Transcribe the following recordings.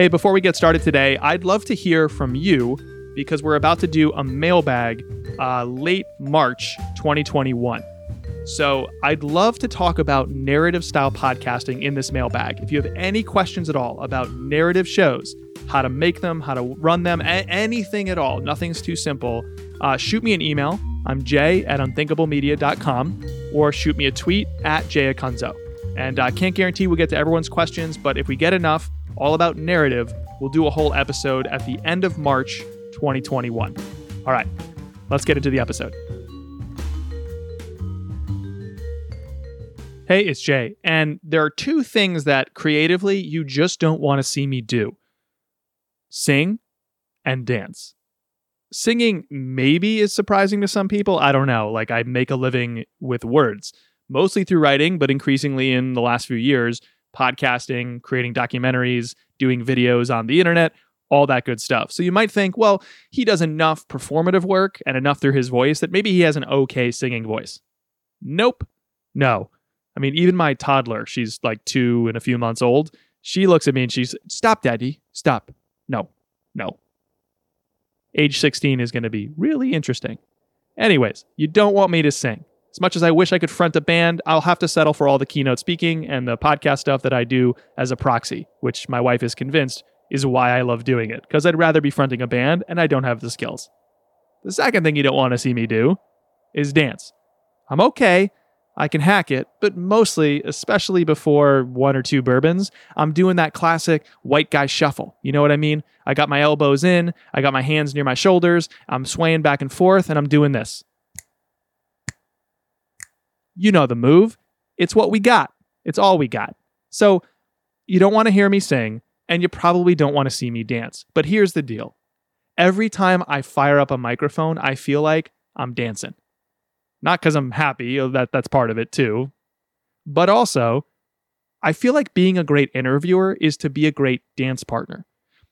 Hey, before we get started today, I'd love to hear from you because we're about to do a mailbag late March 2021. So I'd love to talk about narrative style podcasting in this mailbag. If you have any questions at all about narrative shows, how to make them, how to run them, anything at all, nothing's too simple, shoot me an email. I'm jay@unthinkablemedia.com or shoot me a tweet @jayacunzo. And I can't guarantee we'll get to everyone's questions, but if we get enough all about narrative, we'll do a whole episode at the end of March 2021. All right, let's get into the episode. Hey, it's Jay, and there are two things that creatively you just don't want to see me do. Sing and dance. Singing maybe is surprising to some people. I don't know. Like, I make a living with words, mostly through writing, but increasingly in the last few years, podcasting, creating documentaries, doing videos on the internet, all that good stuff. So you might think, well, he does enough performative work and enough through his voice that maybe he has an okay singing voice. Nope. No. I mean, even my toddler, she's like 2 and a few months old. She looks at me and she's, stop, Daddy, stop. No. Age 16 is going to be really interesting. Anyways, you don't want me to sing. As much as I wish I could front a band, I'll have to settle for all the keynote speaking and the podcast stuff that I do as a proxy, which my wife is convinced is why I love doing it, because I'd rather be fronting a band and I don't have the skills. The second thing you don't want to see me do is dance. I'm okay. I can hack it, but mostly, especially before 1 or 2 bourbons, I'm doing that classic white guy shuffle. You know what I mean? I got my elbows in, I got my hands near my shoulders, I'm swaying back and forth, and I'm doing this. You know the move. It's what we got. It's all we got. So you don't want to hear me sing, and you probably don't want to see me dance. But here's the deal. Every time I fire up a microphone, I feel like I'm dancing. Not because I'm happy, that's part of it too, but also I feel like being a great interviewer is to be a great dance partner.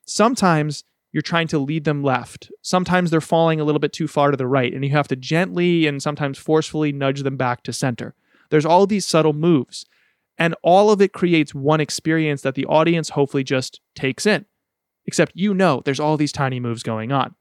Sometimes you're trying to lead them left. Sometimes they're falling a little bit too far to the right, and you have to gently and sometimes forcefully nudge them back to center. There's all these subtle moves, and all of it creates one experience that the audience hopefully just takes in, except there's all these tiny moves going on.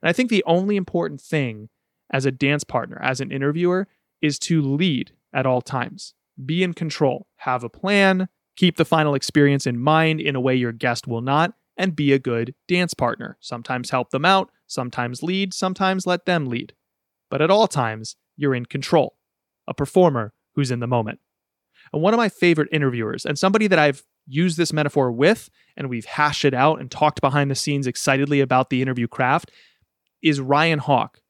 And I think the only important thing as a dance partner, as an interviewer, is to lead at all times. Be in control, have a plan, keep the final experience in mind in a way your guest will not, and be a good dance partner. Sometimes help them out, sometimes lead, sometimes let them lead. But at all times, you're in control, a performer who's in the moment. And one of my favorite interviewers, and somebody that I've used this metaphor with, and we've hashed it out and talked behind the scenes excitedly about the interview craft, is Ryan Hawk.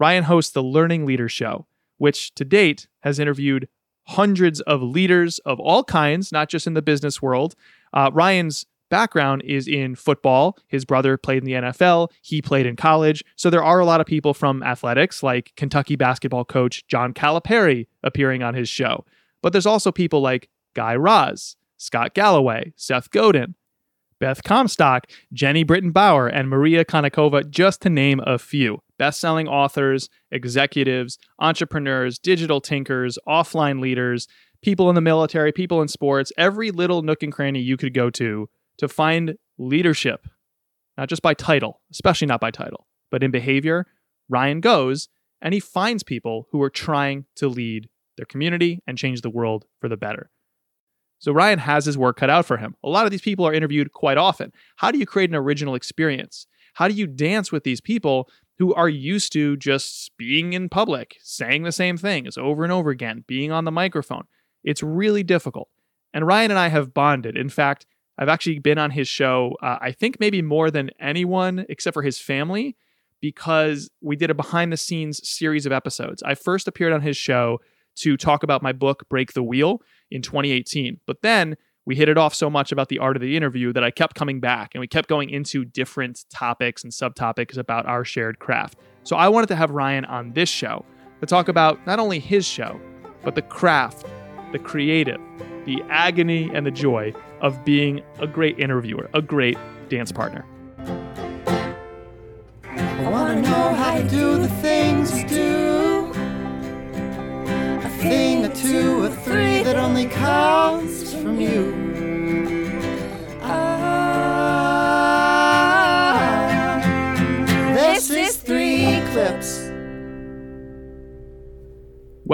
Ryan hosts The Learning Leader Show, which to date has interviewed hundreds of leaders of all kinds, not just in the business world. Ryan's background is in football. His brother played in the NFL. He played in college. So there are a lot of people from athletics, like Kentucky basketball coach John Calipari appearing on his show. But there's also people like Guy Raz, Scott Galloway, Seth Godin, Beth Comstock, Jenny Britton Bauer, and Maria Konnikova, just to name a few. Best-selling authors, executives, entrepreneurs, digital tinkers, offline leaders, people in the military, people in sports, every little nook and cranny you could go to find leadership, not just by title, especially not by title, but in behavior. Ryan goes and he finds people who are trying to lead their community and change the world for the better. So Ryan has his work cut out for him. A lot of these people are interviewed quite often. How do you create an original experience? How do you dance with these people who are used to just being in public, saying the same things over and over again, being on the microphone? It's really difficult. And Ryan and I have bonded. In fact, I've actually been on his show, I think maybe more than anyone except for his family, because we did a behind-the-scenes series of episodes. I first appeared on his show to talk about my book, Break the Wheel, in 2018. But then we hit it off so much about the art of the interview that I kept coming back, and we kept going into different topics and subtopics about our shared craft. So I wanted to have Ryan on this show to talk about not only his show, but the craft, the creative, the agony, and the joy of being a great interviewer, a great dance partner. I want to know how to do the things you do. A thing or two or three that only comes from you.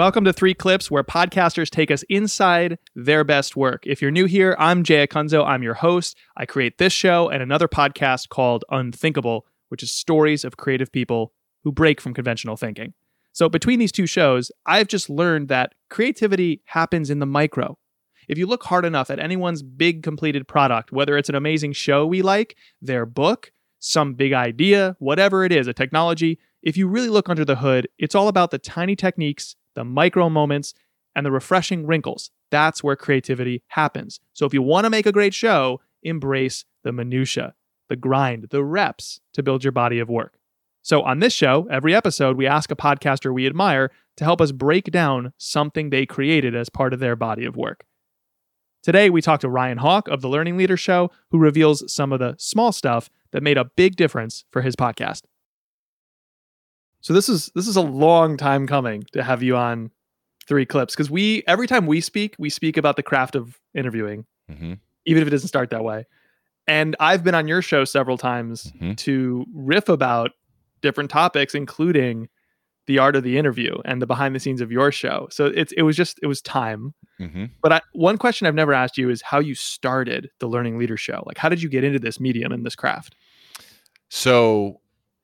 Welcome to Three Clips, where podcasters take us inside their best work. If you're new here, I'm Jay Acunzo. I'm your host. I create this show and another podcast called Unthinkable, which is stories of creative people who break from conventional thinking. So between these two shows, I've just learned that creativity happens in the micro. If you look hard enough at anyone's big completed product, whether it's an amazing show we like, their book, some big idea, whatever it is, a technology, if you really look under the hood, it's all about the tiny techniques, the micro moments, and the refreshing wrinkles. That's where creativity happens. So if you want to make a great show, embrace the minutia, the grind, the reps to build your body of work. So on this show, every episode, we ask a podcaster we admire to help us break down something they created as part of their body of work. Today, we talk to Ryan Hawk of The Learning Leader Show, who reveals some of the small stuff that made a big difference for his podcast. So this is a long time coming to have you on Three Clips, because every time we speak about the craft of interviewing, even if it doesn't start that way. And I've been on your show several times to riff about different topics, including the art of the interview and the behind the scenes of your show. So it was time. But one question I've never asked you is how you started the Learning Leader Show. Like, how did you get into this medium and this craft? So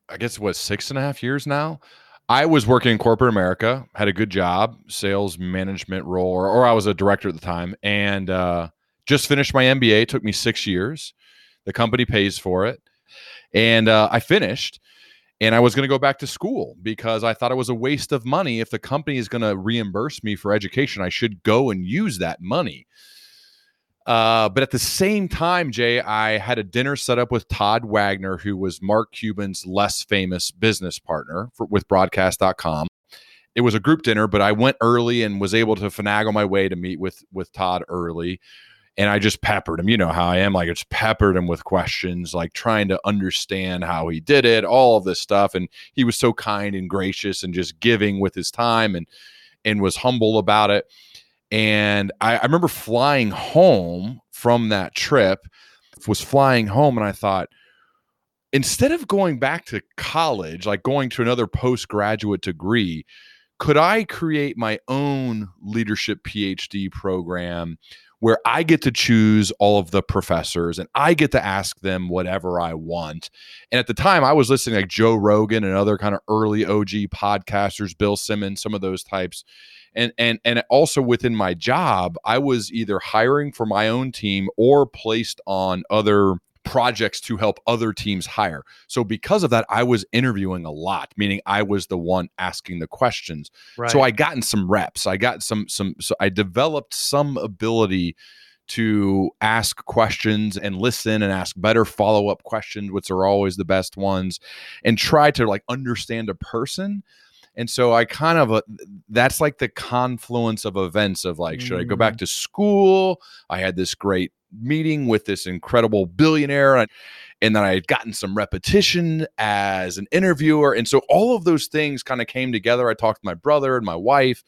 I guess it was 6.5 years now. I was working in corporate America, had a good job, sales management role, or I was a director at the time, and just finished my MBA. It took me 6 years. The company pays for it. And I finished, and I was going to go back to school because I thought it was a waste of money. If the company is going to reimburse me for education, I should go and use that money. But at the same time, Jay, I had a dinner set up with Todd Wagner, who was Mark Cuban's less famous business partner with broadcast.com. It was a group dinner, but I went early and was able to finagle my way to meet with Todd early. And I just peppered him. You know how I am. Like, I just peppered him with questions, like trying to understand how he did it, all of this stuff. And he was so kind and gracious and just giving with his time and was humble about it. And I remember flying home from that trip, and I thought, instead of going back to college, like going to another postgraduate degree, could I create my own leadership PhD program where I get to choose all of the professors and I get to ask them whatever I want? And at the time, I was listening to like Joe Rogan and other kind of early OG podcasters, Bill Simmons, some of those types. And also within my job, I was either hiring for my own team or placed on other projects to help other teams hire. So because of that, I was interviewing a lot, meaning I was the one asking the questions. Right. So I gotten some reps. I got so I developed some ability to ask questions and listen and ask better follow-up questions, which are always the best ones, and try to like understand a person. And so I kind of, that's like the confluence of events of like, should I go back to school? I had this great meeting with this incredible billionaire, and then I had gotten some repetition as an interviewer. And so all of those things kind of came together. I talked to my brother and my wife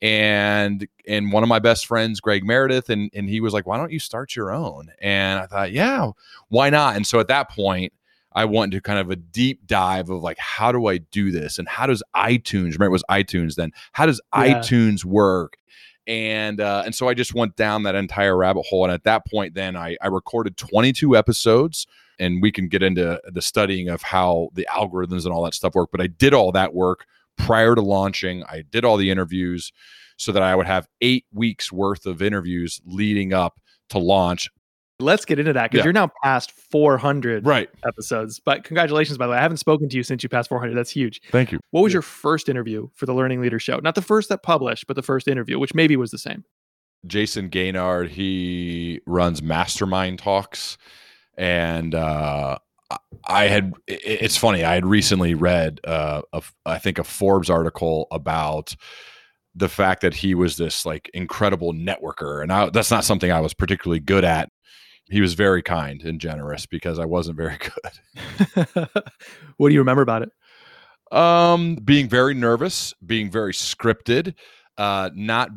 and one of my best friends, Greg Meredith, and he was like, why don't you start your own? And I thought, yeah, why not? And so at that point, I wanted to kind of a deep dive of like, how do I do this? And how does iTunes, remember it was iTunes then, how does iTunes work? And so I just went down that entire rabbit hole. And at that point, then I recorded 22 episodes, and we can get into the studying of how the algorithms and all that stuff work. But I did all that work prior to launching. I did all the interviews so that I would have 8 weeks worth of interviews leading up to launch. Let's get into that, because you're now past 400 episodes. But congratulations, by the way. I haven't spoken to you since you passed 400. That's huge. Thank you. What was your first interview for the Learning Leader Show? Not the first that published, but the first interview, which maybe was the same. Jason Gaynard, he runs Mastermind Talks. And it's funny, I had recently read, I think a Forbes article about the fact that he was this like incredible networker. And that's not something I was particularly good at. He was very kind and generous because I wasn't very good. What do you remember about it? Being very nervous, being very scripted, not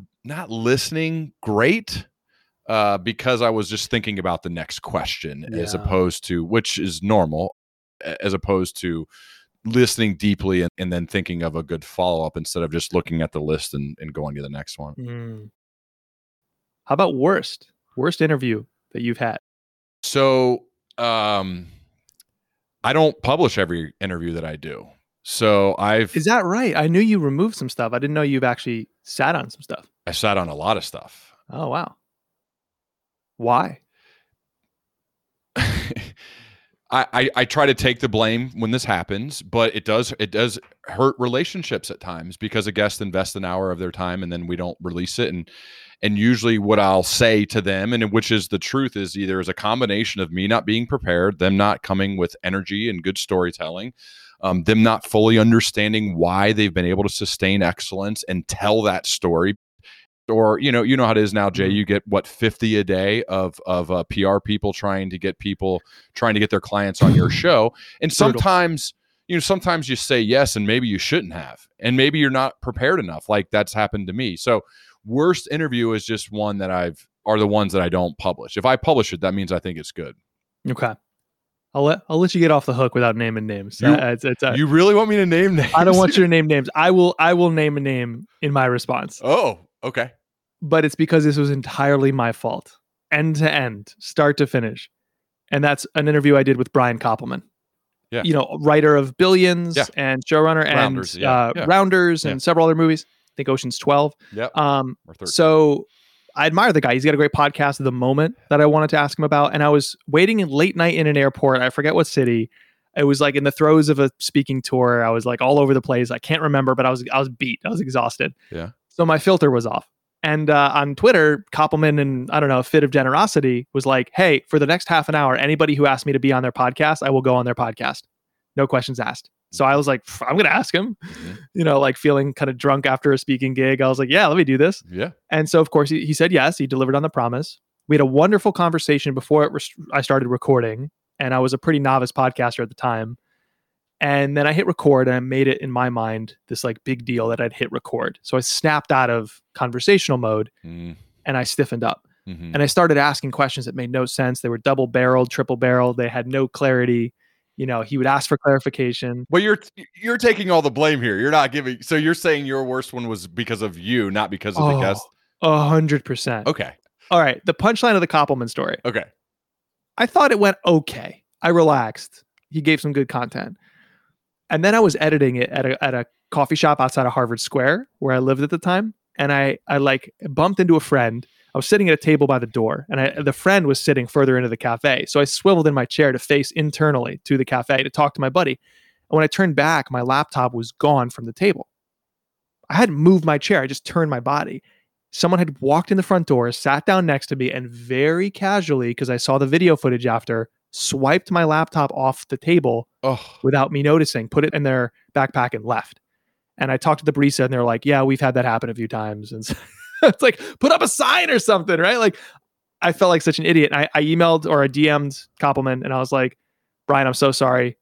listening great, because I was just thinking about the next question as opposed to, which is normal, as opposed to listening deeply and then thinking of a good follow-up instead of just looking at the list and going to the next one. Mm. How about worst interview that you've had? So I don't publish every interview that I do. So Is that right? I knew you removed some stuff. I didn't know you've actually sat on some stuff. I sat on a lot of stuff. Oh, wow. Why? I try to take the blame when this happens, but it does hurt relationships at times because a guest invests an hour of their time and then we don't release it. And usually what I'll say to them, and which is the truth, is either as a combination of me not being prepared, them not coming with energy and good storytelling, them not fully understanding why they've been able to sustain excellence and tell that story. Or, you know how it is now, Jay, you get what, 50 a day of PR people trying to get their clients on your show. And sometimes you say yes, and maybe you shouldn't have, and maybe you're not prepared enough. Like that's happened to me. So worst interview is just one that are the ones that I don't publish. If I publish it, that means I think it's good. Okay. I'll let you get off the hook without naming names. You really want me to name names? I don't want you to name names. I will name a name in my response. Oh, okay. But it's because this was entirely my fault, end to end, start to finish. And that's an interview I did with Brian Koppelman, writer of Billions and showrunner Rounders, and Rounders and several other movies. I think Ocean's 12. Yep. Or 13. So I admire the guy. He's got a great podcast, The Moment, that I wanted to ask him about. And I was waiting late night in an airport. I forget what city. It was like in the throes of a speaking tour. I was like all over the place. I can't remember, but I was beat. I was exhausted. Yeah. So my filter was off. And on Twitter, Koppelman, in, I don't know, a fit of generosity, was like, hey, for the next half an hour, anybody who asks me to be on their podcast, I will go on their podcast. No questions asked. So I was like, I'm going to ask him, like feeling kind of drunk after a speaking gig. I was like, yeah, let me do this. Yeah. And so, of course, he said yes. He delivered on the promise. We had a wonderful conversation before I started recording. And I was a pretty novice podcaster at the time. And then I hit record, and I made it, in my mind, this like big deal that I'd hit record. So I snapped out of conversational mode and I stiffened up and I started asking questions that made no sense. They were double barreled, triple barreled. They had no clarity. He would ask for clarification. Well, you're taking all the blame here. You're not giving. So you're saying your worst one was because of you, not because of the guest. 100%. Okay. All right. The punchline of the Koppelman story. Okay. I thought it went okay. I relaxed. He gave some good content. And then I was editing it at a coffee shop outside of Harvard Square, where I lived at the time. And I like bumped into a friend. I was sitting at a table by the door, and the friend was sitting further into the cafe. So I swiveled in my chair to face internally to the cafe to talk to my buddy. And when I turned back, my laptop was gone from the table. I hadn't moved my chair. I just turned my body. Someone had walked in the front door, sat down next to me, and very casually, because I saw the video footage after, swiped my laptop off the table without me noticing, put it in their backpack and left. And I talked to the barista, and they're like, yeah, we've had that happen a few times. And so it's like, put up a sign or something, right? Like, I felt like such an idiot. I emailed or I DM'd Koppelman, and I was like, Brian, I'm so sorry.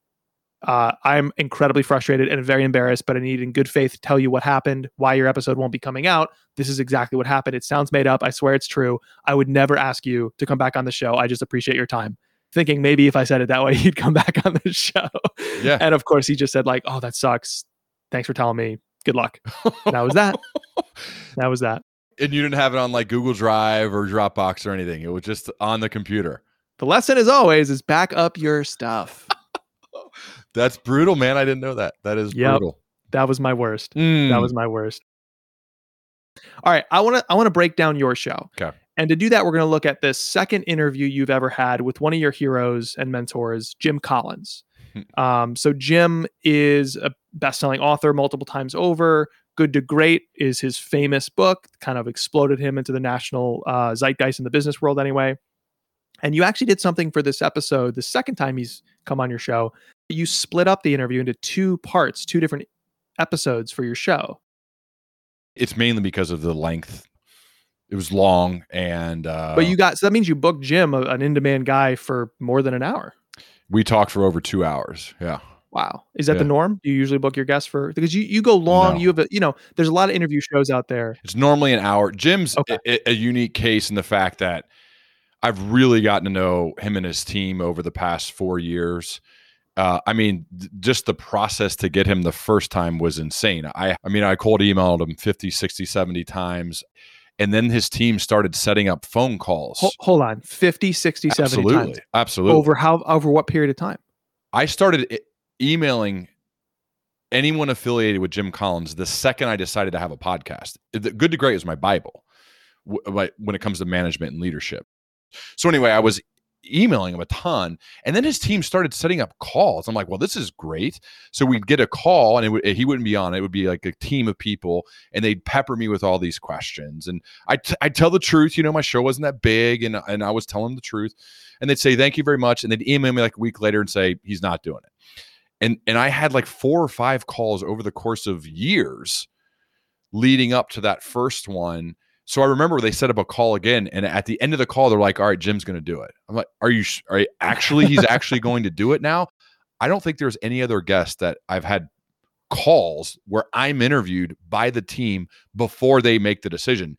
I'm incredibly frustrated and very embarrassed, but I need in good faith to tell you what happened, why your episode won't be coming out. This is exactly what happened. It sounds made up. I swear it's true. I would never ask you to come back on the show. I just appreciate your time. Thinking maybe if I said it that way, he'd come back on the show. Yeah. And of course, he just said like, oh, that sucks. Thanks for telling me. Good luck. And that was that. That was that. And you didn't have it on like Google Drive or Dropbox or anything. It was just on the computer. The lesson, as always, is back up your stuff. That's brutal, man. I didn't know that. That is brutal. That was my worst. That was my worst. All right. I want to break down your show. Okay. And to do that, we're going to look at this second interview you've ever had with one of your heroes and mentors, Jim Collins. So Jim is a best-selling author multiple times over. Good to Great is his famous book, kind of exploded him into the national zeitgeist in the business world anyway. And you actually did something for this episode the second time he's come on your show. You split up the interview into two parts, two different episodes for your show. It's mainly because of the length. It was long, and but you got, so that means you booked Jim, an in-demand guy, for more than an hour. We talked for over 2 hours. Yeah. Wow. Is that the norm? Do you usually book your guests for, because you go long? No. You have there's a lot of interview shows out there. It's normally an hour. Jim's a unique case in the fact that I've really gotten to know him and his team over the past 4 years. I mean, just the process to get him the first time was insane. I mean, I cold emailed him 50, 60, 70 times. And then his team started setting up phone calls. Hold on. 50, 60, 70 times. Absolutely. Over what period of time? I started emailing anyone affiliated with Jim Collins the second I decided to have a podcast. Good to Great is my Bible when it comes to management and leadership. So anyway, I was emailing him a ton. And then his team started setting up calls. I'm like, well, this is great. So we'd get a call and he wouldn't be on. It would be like a team of people and they'd pepper me with all these questions. And I'd tell the truth. You know, my show wasn't that big and I was telling the truth. And they'd say, thank you very much. And they'd email me like a week later and say, he's not doing it. And I had like 4 or 5 calls over the course of years leading up to that first one. So I remember they set up a call again, and at the end of the call, they're like, all right, Jim's going to do it. I'm like, he's actually going to do it now? I don't think there's any other guest that I've had calls where I'm interviewed by the team before they make the decision.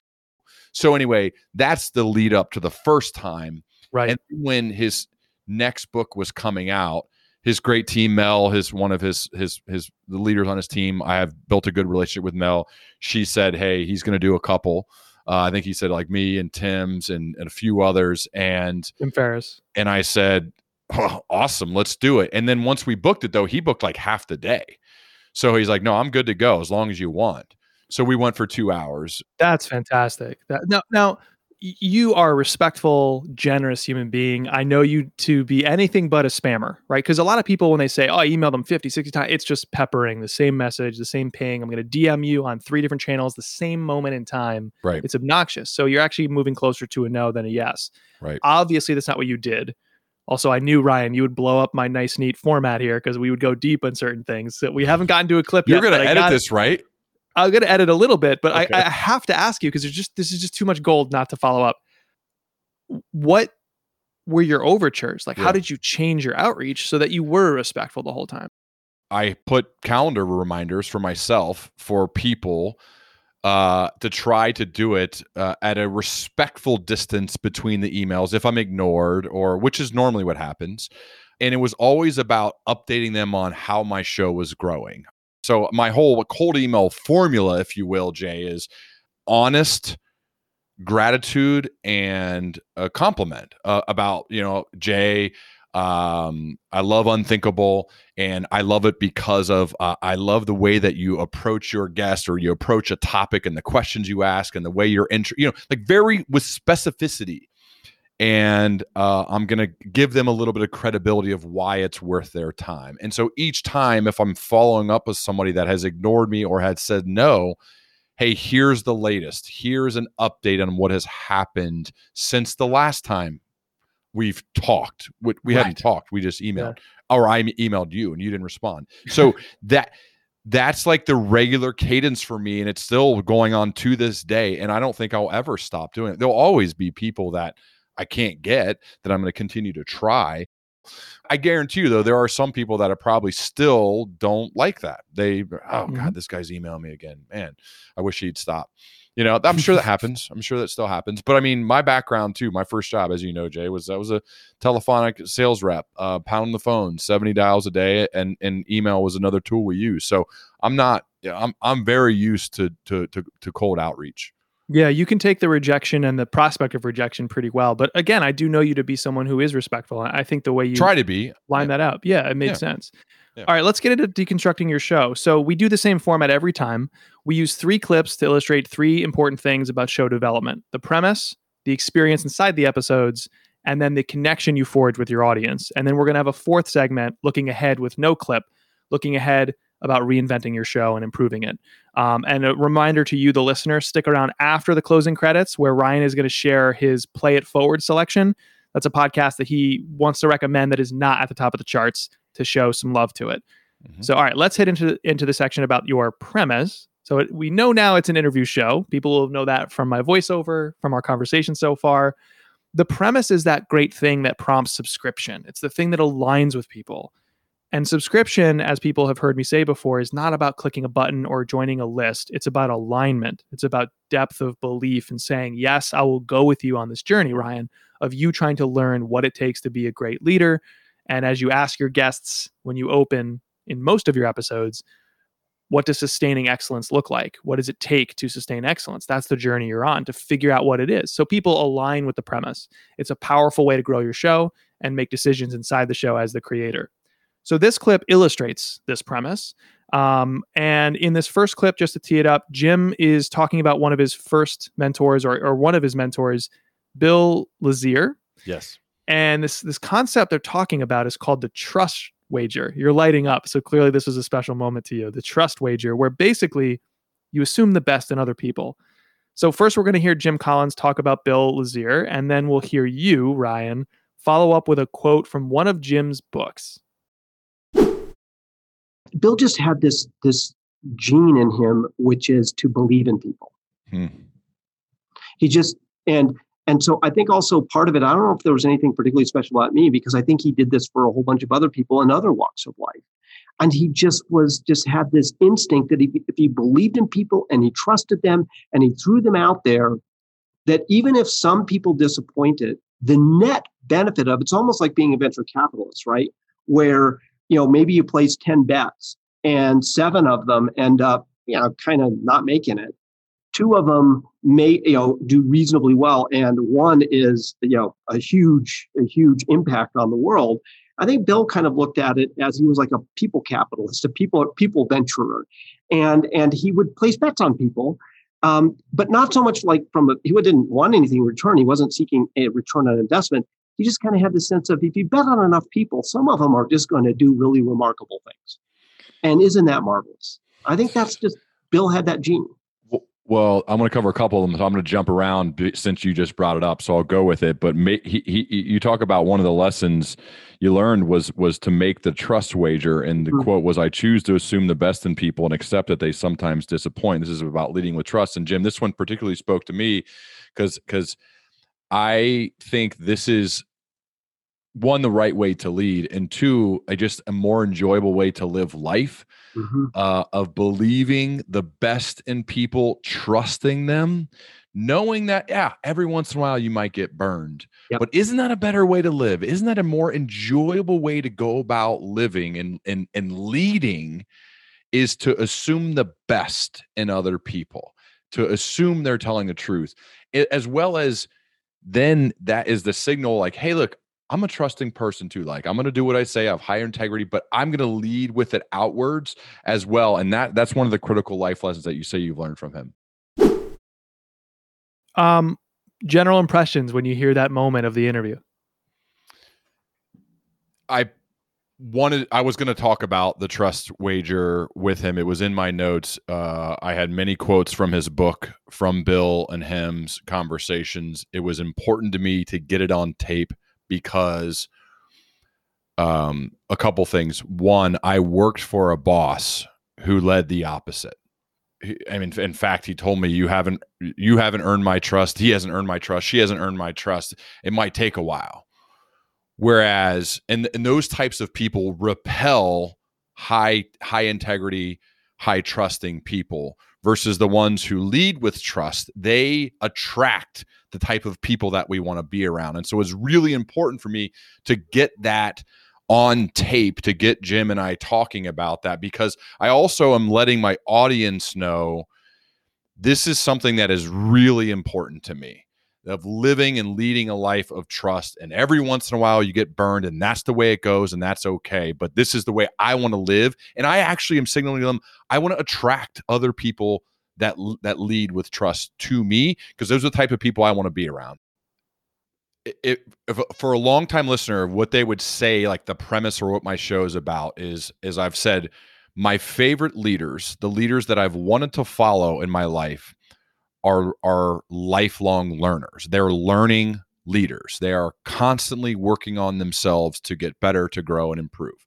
So anyway, that's the lead up to the first time. Right. And when his next book was coming out, his great team, Mel, one of the leaders on his team, I have built a good relationship with Mel. She said, hey, he's going to do a couple. I think he said like me and Tim's and a few others and Tim Ferriss. And I said, oh, awesome, let's do it. And then once we booked it though, he booked like half the day. So he's like, no, I'm good to go as long as you want. So we went for 2 hours. That's fantastic. Now you are a respectful, generous human being. I know you to be anything but a spammer, right? Because a lot of people when they say, oh, I emailed them 50, 60 times, it's just peppering the same message, the same ping. I'm going to DM you on 3 different channels, the same moment in time. Right. It's obnoxious. So you're actually moving closer to a no than a yes. Right. Obviously, that's not what you did. Also, I knew, Ryan, you would blow up my nice, neat format here because we would go deep on certain things that we haven't gotten to a clip yet. You're going to edit this, right? I'm going to edit a little bit, but okay. I have to ask you because this is just too much gold not to follow up. What were your overtures? Like, How did you change your outreach so that you were respectful the whole time? I put calendar reminders for myself, for people to try to do it at a respectful distance between the emails if I'm ignored, or which is normally what happens. And it was always about updating them on how my show was growing. So my whole cold email formula, if you will, Jay, is honest gratitude and a compliment about, you know, Jay, I love Unthinkable and I love it because of, I love the way that you approach your guest or you approach a topic and the questions you ask and the way you're, very with specificity. And I'm going to give them a little bit of credibility of why it's worth their time. And so each time, if I'm following up with somebody that has ignored me or had said no, hey, here's the latest. Here's an update on what has happened since the last time we've talked. We hadn't talked. We just emailed, or I emailed you and you didn't respond. So that's like the regular cadence for me. And it's still going on to this day. And I don't think I'll ever stop doing it. There'll always be people that I can't get that I'm going to continue to try. I guarantee you, though, there are some people that are probably still don't like that. God, this guy's emailing me again. Man, I wish he'd stop. You know, I'm sure that happens. I'm sure that still happens. But I mean, my background too, my first job, as you know, Jay, I was a telephonic sales rep, pounding the phone, 70 dials a day, and email was another tool we use. So I'm very used to cold outreach. Yeah, you can take the rejection and the prospect of rejection pretty well. But again, I do know you to be someone who is respectful. I think the way you try to be line that up. Yeah, it made sense. Yeah. All right, let's get into deconstructing your show. So we do the same format every time. We use 3 clips to illustrate 3 important things about show development: the premise, the experience inside the episodes, and then the connection you forge with your audience. And then we're going to have a 4th segment looking ahead with no clip, looking ahead about reinventing your show and improving it. And a reminder to you, the listener, stick around after the closing credits where Ryan is going to share his Play It Forward selection. That's a podcast that he wants to recommend that is not at the top of the charts to show some love to it. Mm-hmm. So, all right, let's hit into the section about your premise. So we know now it's an interview show. People will know that from my voiceover, from our conversation so far. The premise is that great thing that prompts subscription. It's the thing that aligns with people. And subscription, as people have heard me say before, is not about clicking a button or joining a list. It's about alignment. It's about depth of belief and saying, yes, I will go with you on this journey, Ryan, of you trying to learn what it takes to be a great leader And as you ask your guests when you open in most of your episodes, what does sustaining excellence look like? What does it take to sustain excellence? That's the journey you're on to figure out what it is. So people align with the premise. It's a powerful way to grow your show and make decisions inside the show as the creator. So this clip illustrates this premise. And in this first clip, just to tee it up, Jim is talking about one of his first mentors or one of his mentors, Bill Lazier. Yes. And this concept they're talking about is called the trust wager. You're lighting up. So clearly this is a special moment to you. The trust wager, where basically you assume the best in other people. So first we're going to hear Jim Collins talk about Bill Lazier, and then we'll hear you, Ryan, follow up with a quote from one of Jim's books. Bill just had this gene in him, which is to believe in people. He just, and so I think also part of it, I don't know if there was anything particularly special about me, because I think he did this for a whole bunch of other people in other walks of life. And he just had this instinct that if he believed in people and he trusted them and he threw them out there, that even if some people disappointed, the net benefit of it's almost like being a venture capitalist, right? Where, you know, maybe you place 10 bets and 7 of them end up, you know, kind of not making it. 2 of them may, you know, do reasonably well, and 1 is, you know, a huge impact on the world. I think Bill kind of looked at it as he was like a people capitalist, a people venturer, and he would place bets on people, but not so much like he didn't want anything in return. He wasn't seeking a return on investment. He just kind of had this sense of, if you bet on enough people, some of them are just going to do really remarkable things. And isn't that marvelous? I think that's just, Bill had that gene. Well, I'm going to cover a couple of them, so I'm going to jump around since you just brought it up. So I'll go with it. But you talk about one of the lessons you learned was to make the trust wager. And the quote was, "I choose to assume the best in people and accept that they sometimes disappoint." This is about leading with trust. And Jim, this one particularly spoke to me because I think this is, 1, the right way to lead, and 2, a more enjoyable way to live life, of believing the best in people, trusting them, knowing that, every once in a while you might get burned. Yep. But isn't that a better way to live? Isn't that a more enjoyable way to go about living and leading, is to assume the best in other people, to assume they're telling the truth, as well as then that is the signal like, hey, look, I'm a trusting person too. Like, I'm going to do what I say. I have higher integrity, but I'm going to lead with it outwards as well. And that's one of the critical life lessons that you say you've learned from him. General impressions when you hear that moment of the interview. I was going to talk about the trust wager with him. It was in my notes. I had many quotes from his book, from Bill and him's conversations. It was important to me to get it on tape, because a couple things. 1, I worked for a boss who led the opposite. In fact, he told me, you haven't earned my trust. He hasn't earned my trust. She hasn't earned my trust. It might take a while. Whereas, and those types of people repel high integrity, high trusting people, versus the ones who lead with trust. They attract the type of people that we want to be around. And so it's really important for me to get that on tape, to get Jim and I talking about that, because I also am letting my audience know this is something that is really important to me, of living and leading a life of trust. And every once in a while you get burned, and that's the way it goes, and that's okay. But this is the way I want to live. And I actually am signaling to them, I want to attract other people that lead with trust to me, because those are the type of people I want to be around. If for a longtime listener, what they would say, like the premise or what my show is about is, as I've said, my favorite leaders, the leaders that I've wanted to follow in my life, are lifelong learners. They're learning leaders. They are constantly working on themselves to get better, to grow and improve.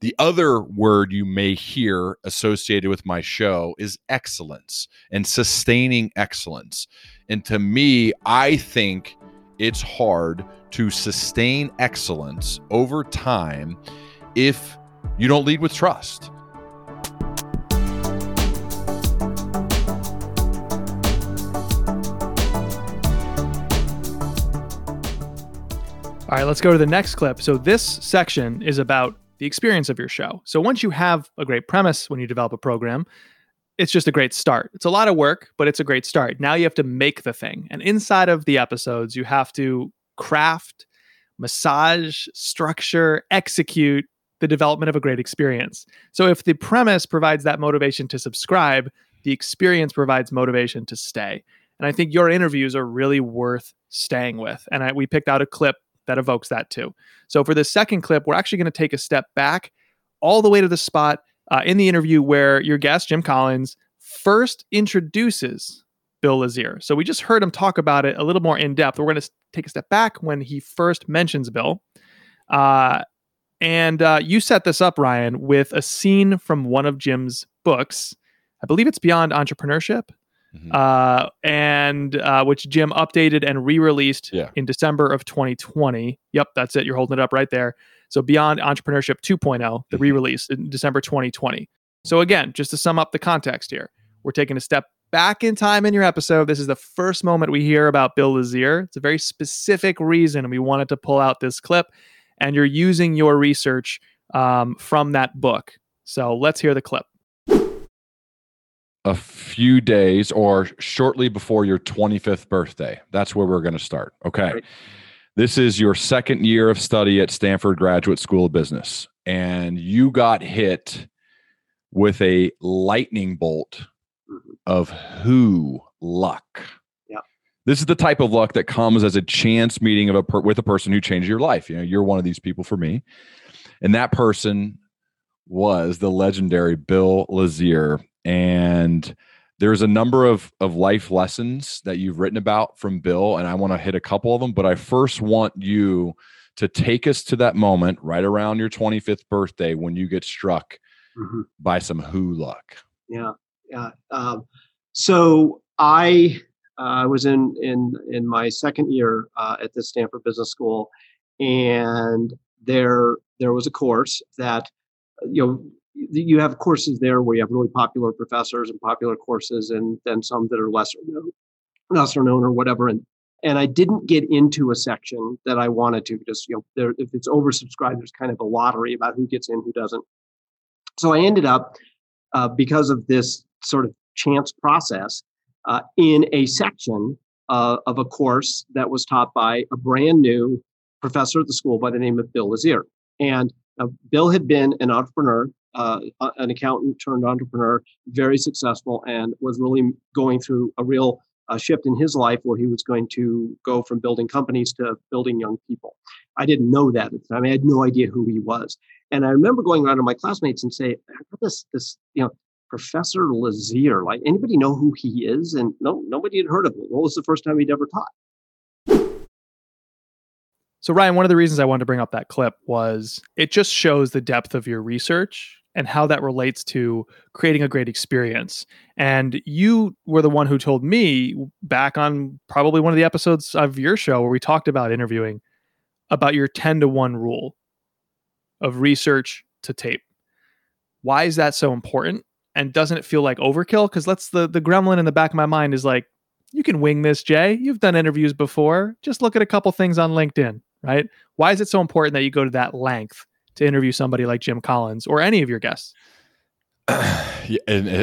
The other word you may hear associated with my show is excellence and sustaining excellence. And to me, I think it's hard to sustain excellence over time if you don't lead with trust. All right, let's go to the next clip. So this section is about the experience of your show. So once you have a great premise, when you develop a program, it's just a great start. It's a lot of work, but it's a great start. Now you have to make the thing. And inside of the episodes, you have to craft, massage, structure, execute the development of a great experience. So if the premise provides that motivation to subscribe, the experience provides motivation to stay. And I think your interviews are really worth staying with. And we picked out a clip that evokes that too. So for the second clip, we're actually going to take a step back all the way to the spot in the interview where your guest, Jim Collins, first introduces Bill Lazier. So we just heard him talk about it a little more in depth. We're going to take a step back when he first mentions Bill. And you set this up, Ryan, with a scene from one of Jim's books. I believe it's Beyond Entrepreneurship. And which Jim updated and re-released in December of 2020. Yep, that's it. You're holding it up right there. So Beyond Entrepreneurship 2.0, the re-release in December 2020. So again, just to sum up the context here, we're taking a step back in time in your episode. This is the first moment we hear about Bill Lazier. It's a very specific reason we wanted to pull out this clip, and you're using your research from that book. So let's hear the clip. A few days or shortly before your 25th birthday. That's where we're going to start. Okay. Right. This is your second year of study at Stanford Graduate School of Business, and you got hit with a lightning bolt of who luck. Yeah. This is the type of luck that comes as a chance meeting of with a person who changed your life. You know, you're one of these people for me. And that person was the legendary Bill Lazier. And there's a number of life lessons that you've written about from Bill, and I want to hit a couple of them, but I first want you to take us to that moment right around your 25th birthday when you get struck by some who luck. Yeah. So I was in my second year at the Stanford Business School, and there was a course that, you know, you have courses there where you have really popular professors and popular courses, and then some that are lesser known or whatever. And I didn't get into a section that I wanted to, because, you know, if it's oversubscribed, there's kind of a lottery about who gets in, who doesn't. So I ended up, because of this sort of chance process, in a section of a course that was taught by a brand new professor at the school by the name of Bill Lazier. And Bill had been an entrepreneur, an accountant turned entrepreneur, very successful, and was really going through a real shift in his life where he was going to go from building companies to building young people. I didn't know that at the time. I had no idea who he was. And I remember going around to my classmates and say, I got this, you know, Professor Lazier, like, anybody know who he is? And no, nobody had heard of him. Well, it was the first time he'd ever taught. So Ryan, one of the reasons I wanted to bring up that clip was it just shows the depth of your research and how that relates to creating a great experience. And you were the one who told me back on probably one of the episodes of your show where we talked about interviewing about your 10-to-1 rule of research to tape. Why is that so important? And doesn't it feel like overkill? Because the gremlin in the back of my mind is like, you can wing this, Jay. You've done interviews before. Just look at a couple things on LinkedIn. Right? Why is it so important that you go to that length to interview somebody like Jim Collins or any of your guests? And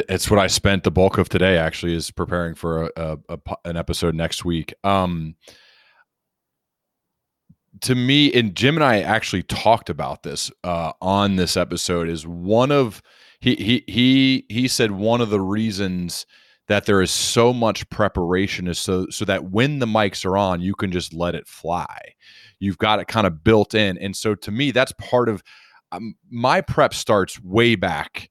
it's what I spent the bulk of today, actually, is preparing for an episode next week. To me, and Jim and I actually talked about this on this episode, is one of he said one of the reasons that there is so much preparation is so that when the mics are on, you can just let it fly. You've got it kind of built in. And so to me, that's part of my prep starts way back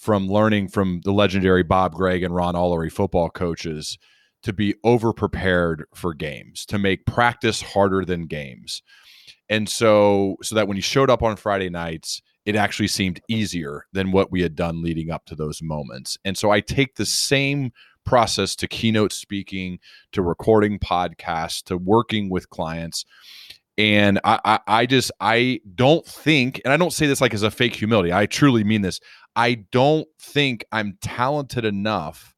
from learning from the legendary Bob Gregg and Ron Ollery football coaches to be over-prepared for games, to make practice harder than games. And so that when you showed up on Friday nights, it actually seemed easier than what we had done leading up to those moments. And so I take the same process to keynote speaking, to recording podcasts, to working with clients. And I don't think, and I don't say this like as a fake humility, I truly mean this. I don't think I'm talented enough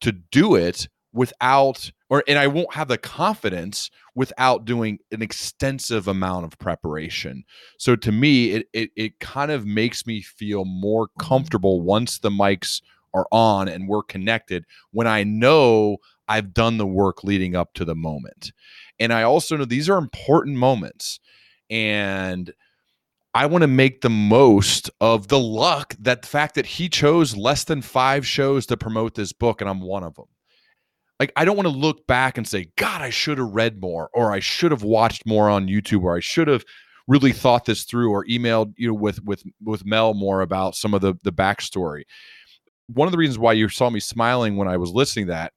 to do it without, or, and I won't have the confidence without doing an extensive amount of preparation. So to me, it kind of makes me feel more comfortable once the mics are on and we're connected, when I know I've done the work leading up to the moment. And I also know these are important moments, and I want to make the most of the luck that the fact that he chose less than 5 shows to promote this book, and I'm one of them. Like, I don't want to look back and say, God, I should have read more, or I should have watched more on YouTube, or I should have really thought this through, or emailed you with Mel more about some of the backstory. One of the reasons why you saw me smiling when I was listening to that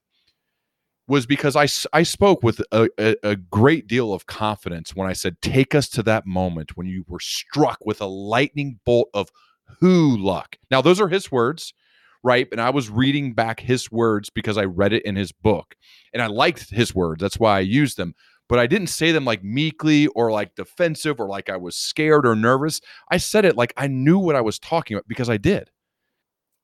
was because I spoke with a great deal of confidence when I said, take us to that moment when you were struck with a lightning bolt of who luck. Now, those are his words. Right. And I was reading back his words because I read it in his book and I liked his words. That's why I used them. But I didn't say them like meekly or like defensive or like I was scared or nervous. I said it like I knew what I was talking about because I did.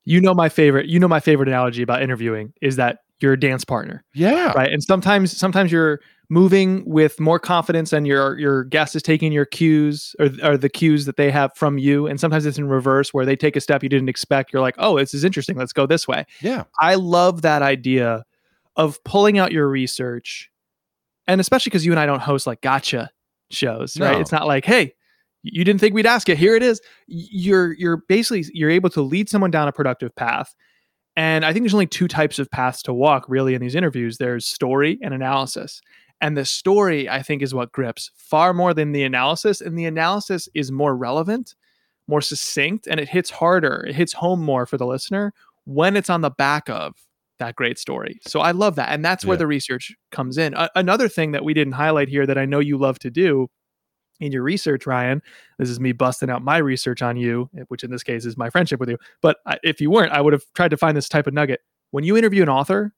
You know, my favorite analogy about interviewing is that you're a dance partner. Yeah. Right. And sometimes you're moving with more confidence and your guest is taking your cues or the cues that they have from you. And sometimes it's in reverse where they take a step you didn't expect. You're like, oh, this is interesting. Let's go this way. Yeah. I love that idea of pulling out your research. And especially because you and I don't host like gotcha shows, right? No. It's not like, hey, you didn't think we'd ask it. Here it is. You're basically able to lead someone down a productive path. And I think there's only 2 types of paths to walk really in these interviews. There's story and analysis. And the story, I think, is what grips far more than the analysis. And the analysis is more relevant, more succinct, and it hits harder. It hits home more for the listener when it's on the back of that great story. So I love that. And that's where the research comes in. Another thing that we didn't highlight here that I know you love to do in your research, Ryan, this is me busting out my research on you, which in this case is my friendship with you. But if you weren't, I would have tried to find this type of nugget. When you interview an author,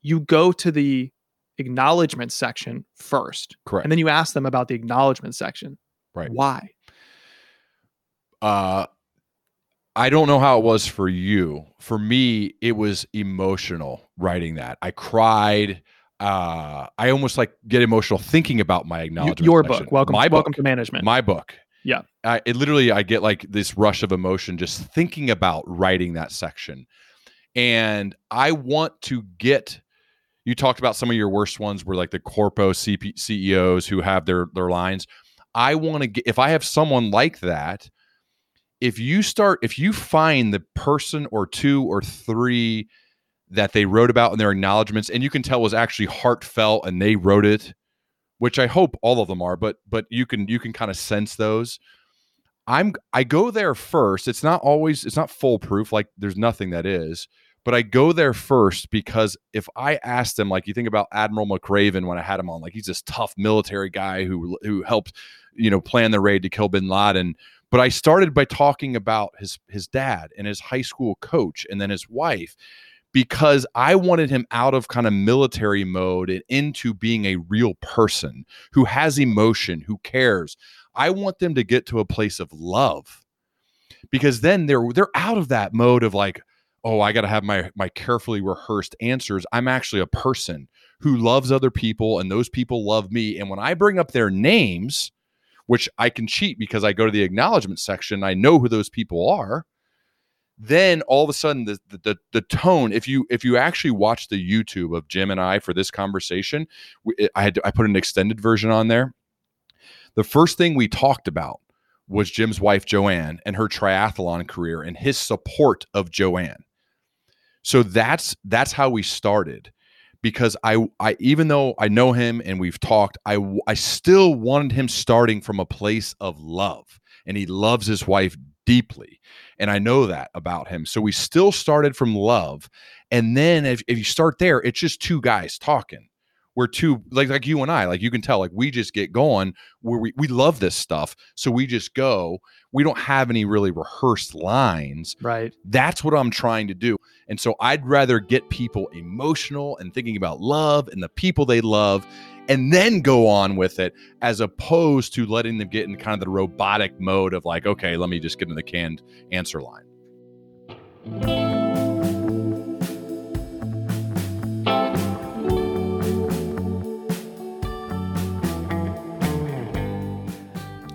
you go to the acknowledgement section first. Correct. And then you ask them about the acknowledgement section. Right. Why? I don't know how it was for you. For me, it was emotional writing that. I cried. I almost like get emotional thinking about my acknowledgement. Your book, welcome to management. My book. Yeah. I get like this rush of emotion just thinking about writing that section. And I want to get, you talked about some of your worst ones were like the corpo CEOs who have their lines. I want to get, if I have someone like that, if you find the person or 2 or 3 that they wrote about in their acknowledgments, and you can tell was actually heartfelt and they wrote it, which I hope all of them are, but you can kind of sense those. I go there first. It's not foolproof. Like there's nothing that is, but I go there first because if I ask them, like you think about Admiral McRaven when I had him on, like he's this tough military guy who helped, plan the raid to kill bin Laden. But I started by talking about his dad and his high school coach and then his wife, because I wanted him out of kind of military mode and into being a real person who has emotion, who cares. I want them to get to a place of love, because then they're out of that mode of like, oh, I got to have my carefully rehearsed answers. I'm actually a person who loves other people and those people love me. And when I bring up their names, which I can cheat because I go to the acknowledgement section, I know who those people are. Then all of a sudden the tone, if you actually watch the YouTube of Jim and I for this conversation, I put an extended version on there. The first thing we talked about was Jim's wife, Joanne, and her triathlon career and his support of Joanne. So that's how we started, because I even though I know him and we've talked, I still wanted him starting from a place of love, and he loves his wife deeply. And I know that about him. So we still started from love. And then if you start there, it's just 2 guys talking. We're 2, like you and I, like you can tell, like we just get going where we love this stuff. So we just go, we don't have any really rehearsed lines. Right. That's what I'm trying to do. And so I'd rather get people emotional and thinking about love and the people they love, and then go on with it, as opposed to letting them get in kind of the robotic mode of like, okay, let me just get in the canned answer line.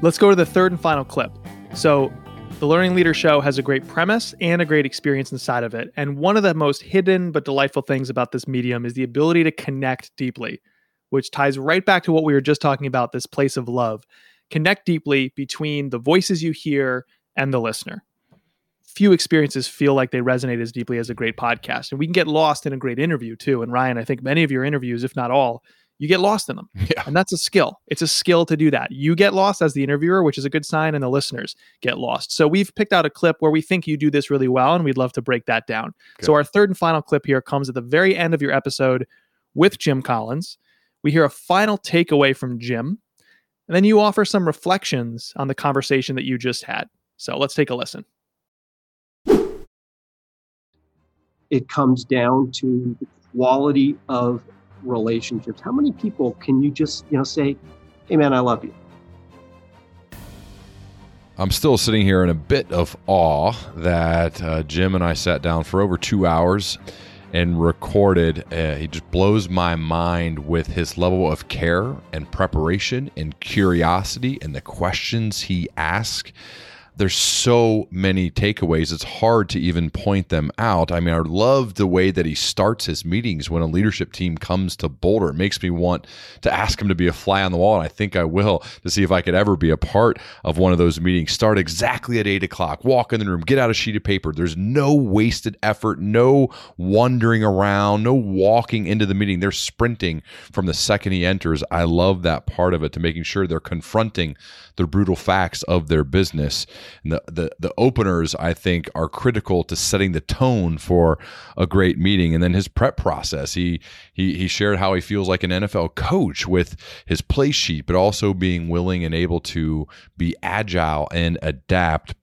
Let's go to the third and final clip. So The Learning Leader Show has a great premise and a great experience inside of it. And one of the most hidden but delightful things about this medium is the ability to connect deeply, which ties right back to what we were just talking about, this place of love. Connect deeply between the voices you hear and the listener. Few experiences feel like they resonate as deeply as a great podcast. And we can get lost in a great interview too. And Ryan, I think many of your interviews, if not all, you get lost in them. Yeah. And that's a skill. It's a skill to do that. You get lost as the interviewer, which is a good sign, and the listeners get lost. So we've picked out a clip where we think you do this really well, and we'd love to break that down. Good. So our third and final clip here comes at the very end of your episode with Jim Collins. We hear a final takeaway from Jim, and then you offer some reflections on the conversation that you just had. So let's take a listen. It comes down to the quality of relationships. How many people can you just, say, hey man, I love you? I'm still sitting here in a bit of awe that Jim and I sat down for over 2 hours and recorded. He just blows my mind with his level of care and preparation and curiosity and the questions he asks. There's so many takeaways, it's hard to even point them out. I mean, I love the way that he starts his meetings when a leadership team comes to Boulder. It makes me want to ask him to be a fly on the wall, and I think I will, to see if I could ever be a part of one of those meetings. Start exactly at 8 o'clock, walk in the room, get out a sheet of paper. There's no wasted effort, no wandering around, no walking into the meeting. They're sprinting from the second he enters. I love that part of it, to making sure they're confronting the brutal facts of their business. And the openers, I think, are critical to setting the tone for a great meeting. And then his prep process, he shared how he feels like an NFL coach with his play sheet, but also being willing and able to be agile and adapt,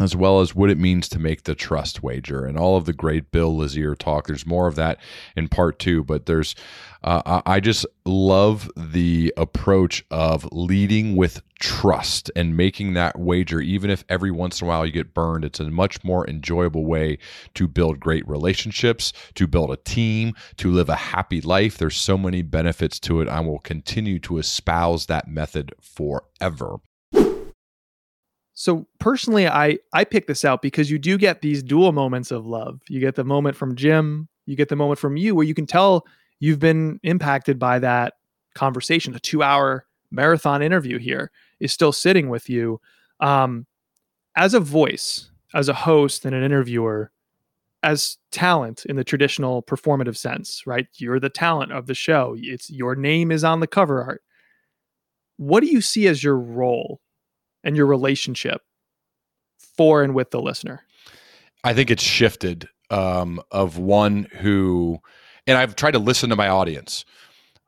as well as what it means to make the trust wager and all of the great Bill Lazier talk. There's more of that in part two, but there's I just love the approach of leading with trust and making that wager. Even if every once in a while you get burned, it's a much more enjoyable way to build great relationships, to build a team, to live a happy life. There's so many benefits to it. I will continue to espouse that method forever. So personally, I pick this out because you do get these dual moments of love. You get the moment from Jim, you get the moment from you, where you can tell you've been impacted by that conversation. A 2-hour marathon interview here is still sitting with you. As a voice, as a host and an interviewer, as talent in the traditional performative sense, right? You're the talent of the show. It's your name is on the cover art. What do you see as your role and your relationship for and with the listener? I think it's shifted of one who, and I've tried to listen to my audience.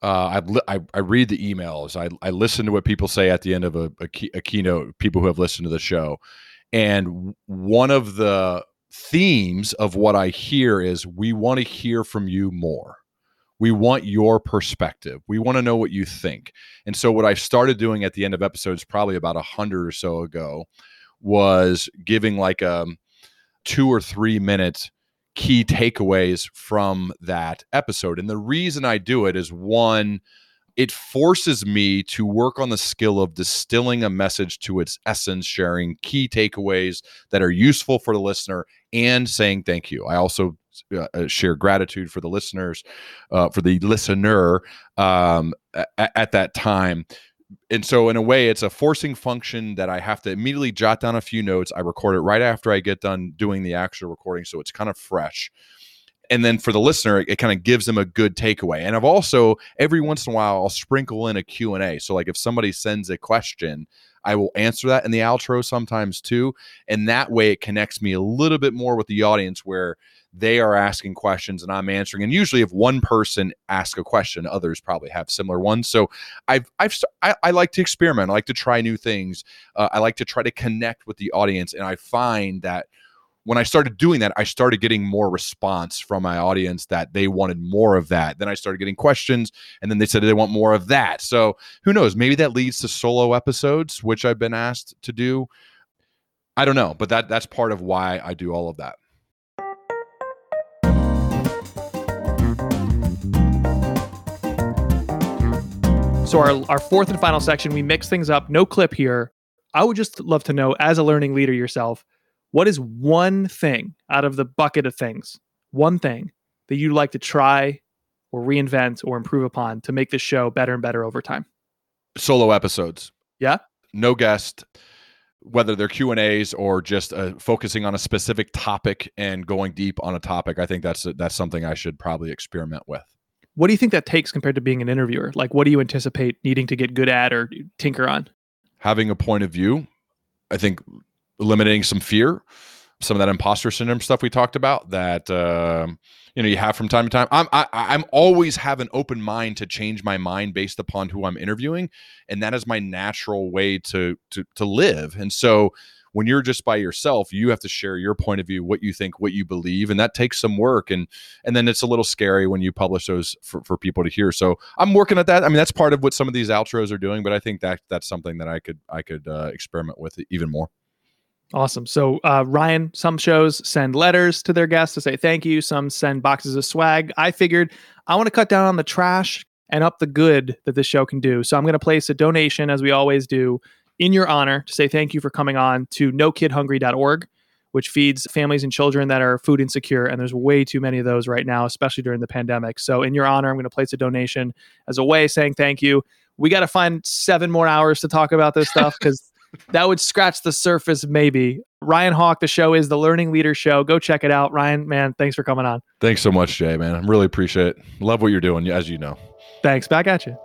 I read the emails. I listen to what people say at the end of a keynote, people who have listened to the show. And one of the themes of what I hear is, we want to hear from you more. We want your perspective. We want to know what you think. And so what I started doing at the end of episodes, probably about 100 or so ago, was giving like a 2 or 3 minute key takeaways from that episode. And the reason I do it is, one, it forces me to work on the skill of distilling a message to its essence, sharing key takeaways that are useful for the listener, and saying thank you. I also share gratitude for the listeners, for the listener at that time. And so in a way, it's a forcing function that I have to immediately jot down a few notes. I record it right after I get done doing the actual recording, so it's kind of fresh. And then for the listener, it kind of gives them a good takeaway. And I've also, every once in a while, I'll sprinkle in a Q&A. So like if somebody sends a question, I will answer that in the outro sometimes too. And that way it connects me a little bit more with the audience, where they are asking questions and I'm answering. And usually if one person asks a question, others probably have similar ones. So I like to experiment. I like to try new things. I like to try to connect with the audience. And I find that when I started doing that, I started getting more response from my audience that they wanted more of that. Then I started getting questions, and then they said they want more of that. So who knows? Maybe that leads to solo episodes, which I've been asked to do. I don't know, but that's part of why I do all of that. So our fourth and final section, we mix things up. No clip here. I would just love to know, as a learning leader yourself, what is one thing out of the bucket of things, one thing that you'd like to try or reinvent or improve upon to make this show better and better over time? Solo episodes. Yeah. No guest, whether they're Q&As or just focusing on a specific topic and going deep on a topic. I think that's something I should probably experiment with. What do you think that takes compared to being an interviewer? Like, what do you anticipate needing to get good at or tinker on? Having a point of view, I think eliminating some fear, some of that imposter syndrome stuff we talked about that, you have from time to time. I'm always have an open mind to change my mind based upon who I'm interviewing. And that is my natural way to live. And so when you're just by yourself, you have to share your point of view, what you think, what you believe. And that takes some work. And then it's a little scary when you publish those for people to hear. So I'm working at that. I mean, that's part of what some of these outros are doing, but I think that's something that I could experiment with even more. Awesome. So Ryan, some shows send letters to their guests to say thank you. Some send boxes of swag. I figured I want to cut down on the trash and up the good that this show can do. So I'm going to place a donation, as we always do, in your honor to say thank you for coming on to nokidhungry.org, which feeds families and children that are food insecure. And there's way too many of those right now, especially during the pandemic. So in your honor, I'm going to place a donation as a way of saying thank you. We got to find 7 more hours to talk about this stuff because that would scratch the surface, maybe. Ryan Hawk, the show is The Learning Leader Show. Go check it out. Ryan, man, thanks for coming on. Thanks so much, Jay, man. I really appreciate it. Love what you're doing, as you know. Thanks. Back at you.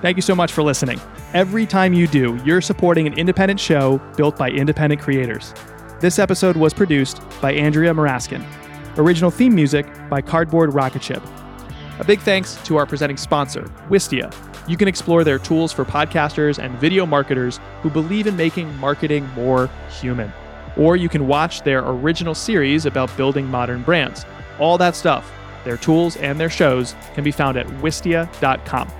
Thank you so much for listening. Every time you do, you're supporting an independent show built by independent creators. This episode was produced by Andrea Maraskin. Original theme music by Cardboard Rocket Ship. A big thanks to our presenting sponsor, Wistia. You can explore their tools for podcasters and video marketers who believe in making marketing more human. Or you can watch their original series about building modern brands. All that stuff, their tools and their shows, can be found at wistia.com.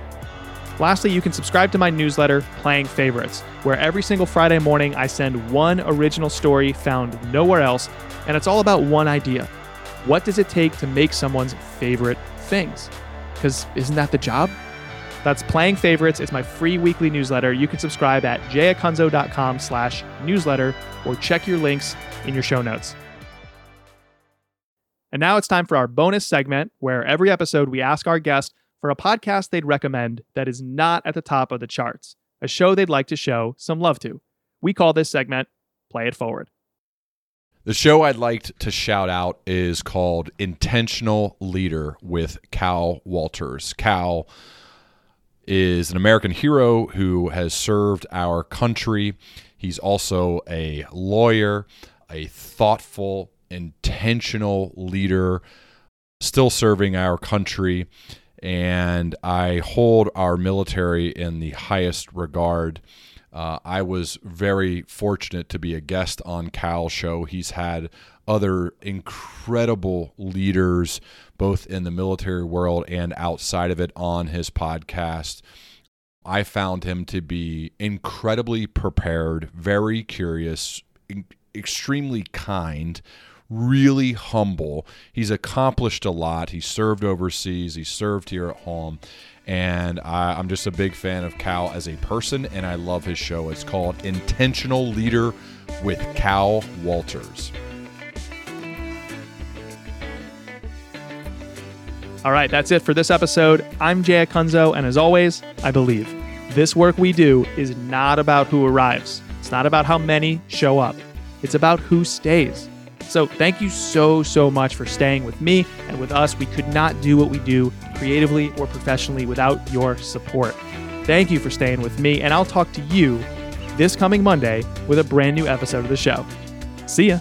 Lastly, you can subscribe to my newsletter, Playing Favorites, where every single Friday morning I send one original story found nowhere else, and it's all about one idea. What does it take to make someone's favorite things? Because isn't that the job? That's Playing Favorites. It's my free weekly newsletter. You can subscribe at jayacunzo.com/newsletter or check your links in your show notes. And now it's time for our bonus segment, where every episode we ask our guest for a podcast they'd recommend that is not at the top of the charts, a show they'd like to show some love to. We call this segment Play It Forward. The show I'd like to shout out is called Intentional Leader with Cal Walters. Cal is an American hero who has served our country. He's also a lawyer, a thoughtful, intentional leader, still serving our country. And I hold our military in the highest regard. I was very fortunate to be a guest on Cal's show. He's had other incredible leaders, both in the military world and outside of it, on his podcast. I found him to be incredibly prepared, very curious, extremely kind, really humble. He's accomplished a lot. He served overseas. He served here at home. And I'm just a big fan of Cal as a person, and I love his show. It's called Intentional Leader with Cal Walters. All right, that's it for this episode. I'm Jay Acunzo, and as always, I believe this work we do is not about who arrives. It's not about how many show up. It's about who stays. So thank you so much for staying with me and with us. We could not do what we do creatively or professionally without your support. Thank you for staying with me, and I'll talk to you this coming Monday with a brand new episode of the show. See ya.